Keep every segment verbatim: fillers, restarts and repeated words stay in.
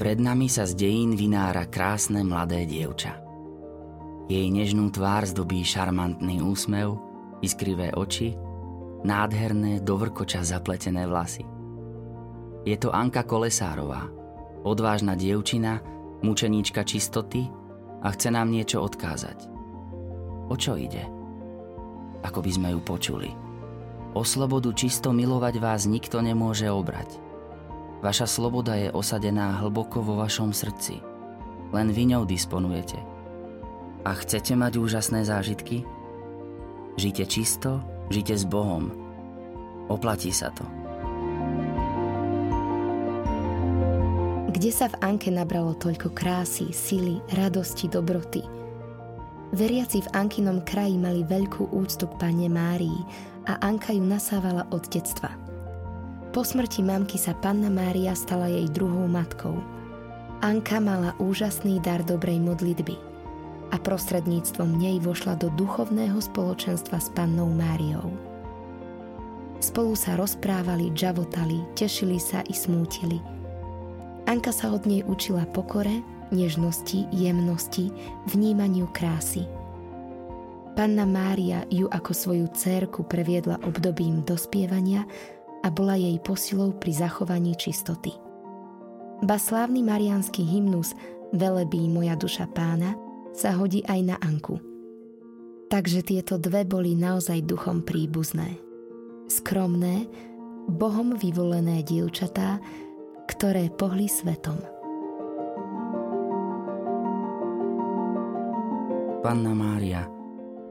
Pred nami sa z dejín vynára krásne mladé dievča. Jej nežnú tvár zdobí šarmantný úsmev, iskrivé oči, nádherné dovrkoča zapletené vlasy. Je to Anka Kolesárová, odvážna dievčina, mučeníčka čistoty a chce nám niečo odkázať. O čo ide? Ako by sme ju počuli. O slobodu čisto milovať vás nikto nemôže obrať. Vaša sloboda je osadená hlboko vo vašom srdci. Len vy ňou disponujete. A chcete mať úžasné zážitky? Žite čisto, žite s Bohom. Oplatí sa to. Kde sa v Anke nabralo toľko krásy, sily, radosti, dobroty? Veriaci v Ankinom kraji mali veľkú úctu k Panne Márii a Anka ju nasávala od detstva. Po smrti mamky sa Panna Mária stala jej druhou matkou. Anka mala úžasný dar dobrej modlitby a prostredníctvom nej vošla do duchovného spoločenstva s Pannou Máriou. Spolu sa rozprávali, džavotali, tešili sa i smútili. Anka sa od nej učila pokore, nežnosti, jemnosti, vnímaniu krásy. Panna Mária ju ako svoju dcérku previedla obdobím dospievania a bola jej posilou pri zachovaní čistoty. Ba slávny mariánsky hymnus Velebí moja duša Pána sa hodí aj na Anku. Takže tieto dve boli naozaj duchom príbuzné. Skromné, Bohom vyvolené dievčatá, ktoré pohli svetom. Panna Mária,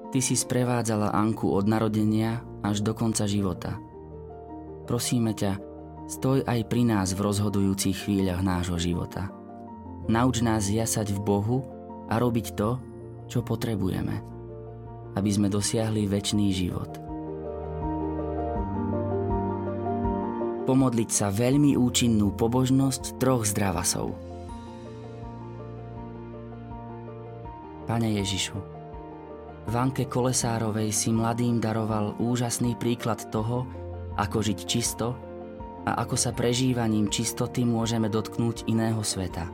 ty si sprevádzala Anku od narodenia až do konca života. Prosíme ťa, stoj aj pri nás v rozhodujúcich chvíľach nášho života. Nauč nás jasať v Bohu a robiť to, čo potrebujeme, aby sme dosiahli večný život. Pomodliť sa veľmi účinnú pobožnosť troch zdravasov. Pane Ježišu, v Anke Kolesárovej si mladým daroval úžasný príklad toho, ako žiť čisto a ako sa prežívaním čistoty môžeme dotknúť iného sveta.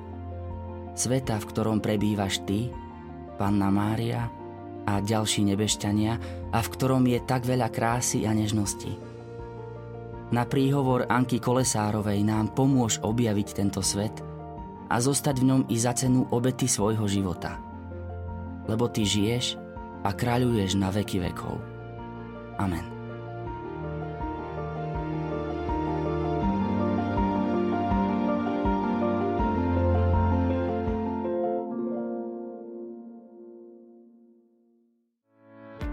Sveta, v ktorom prebývaš ty, Panna Mária a ďalší nebešťania a v ktorom je tak veľa krásy a nežnosti. Na príhovor Anky Kolesárovej nám pomôž objaviť tento svet a zostať v ňom i za cenu obety svojho života. Lebo ty žiješ a kráľuješ na veky vekov. Amen.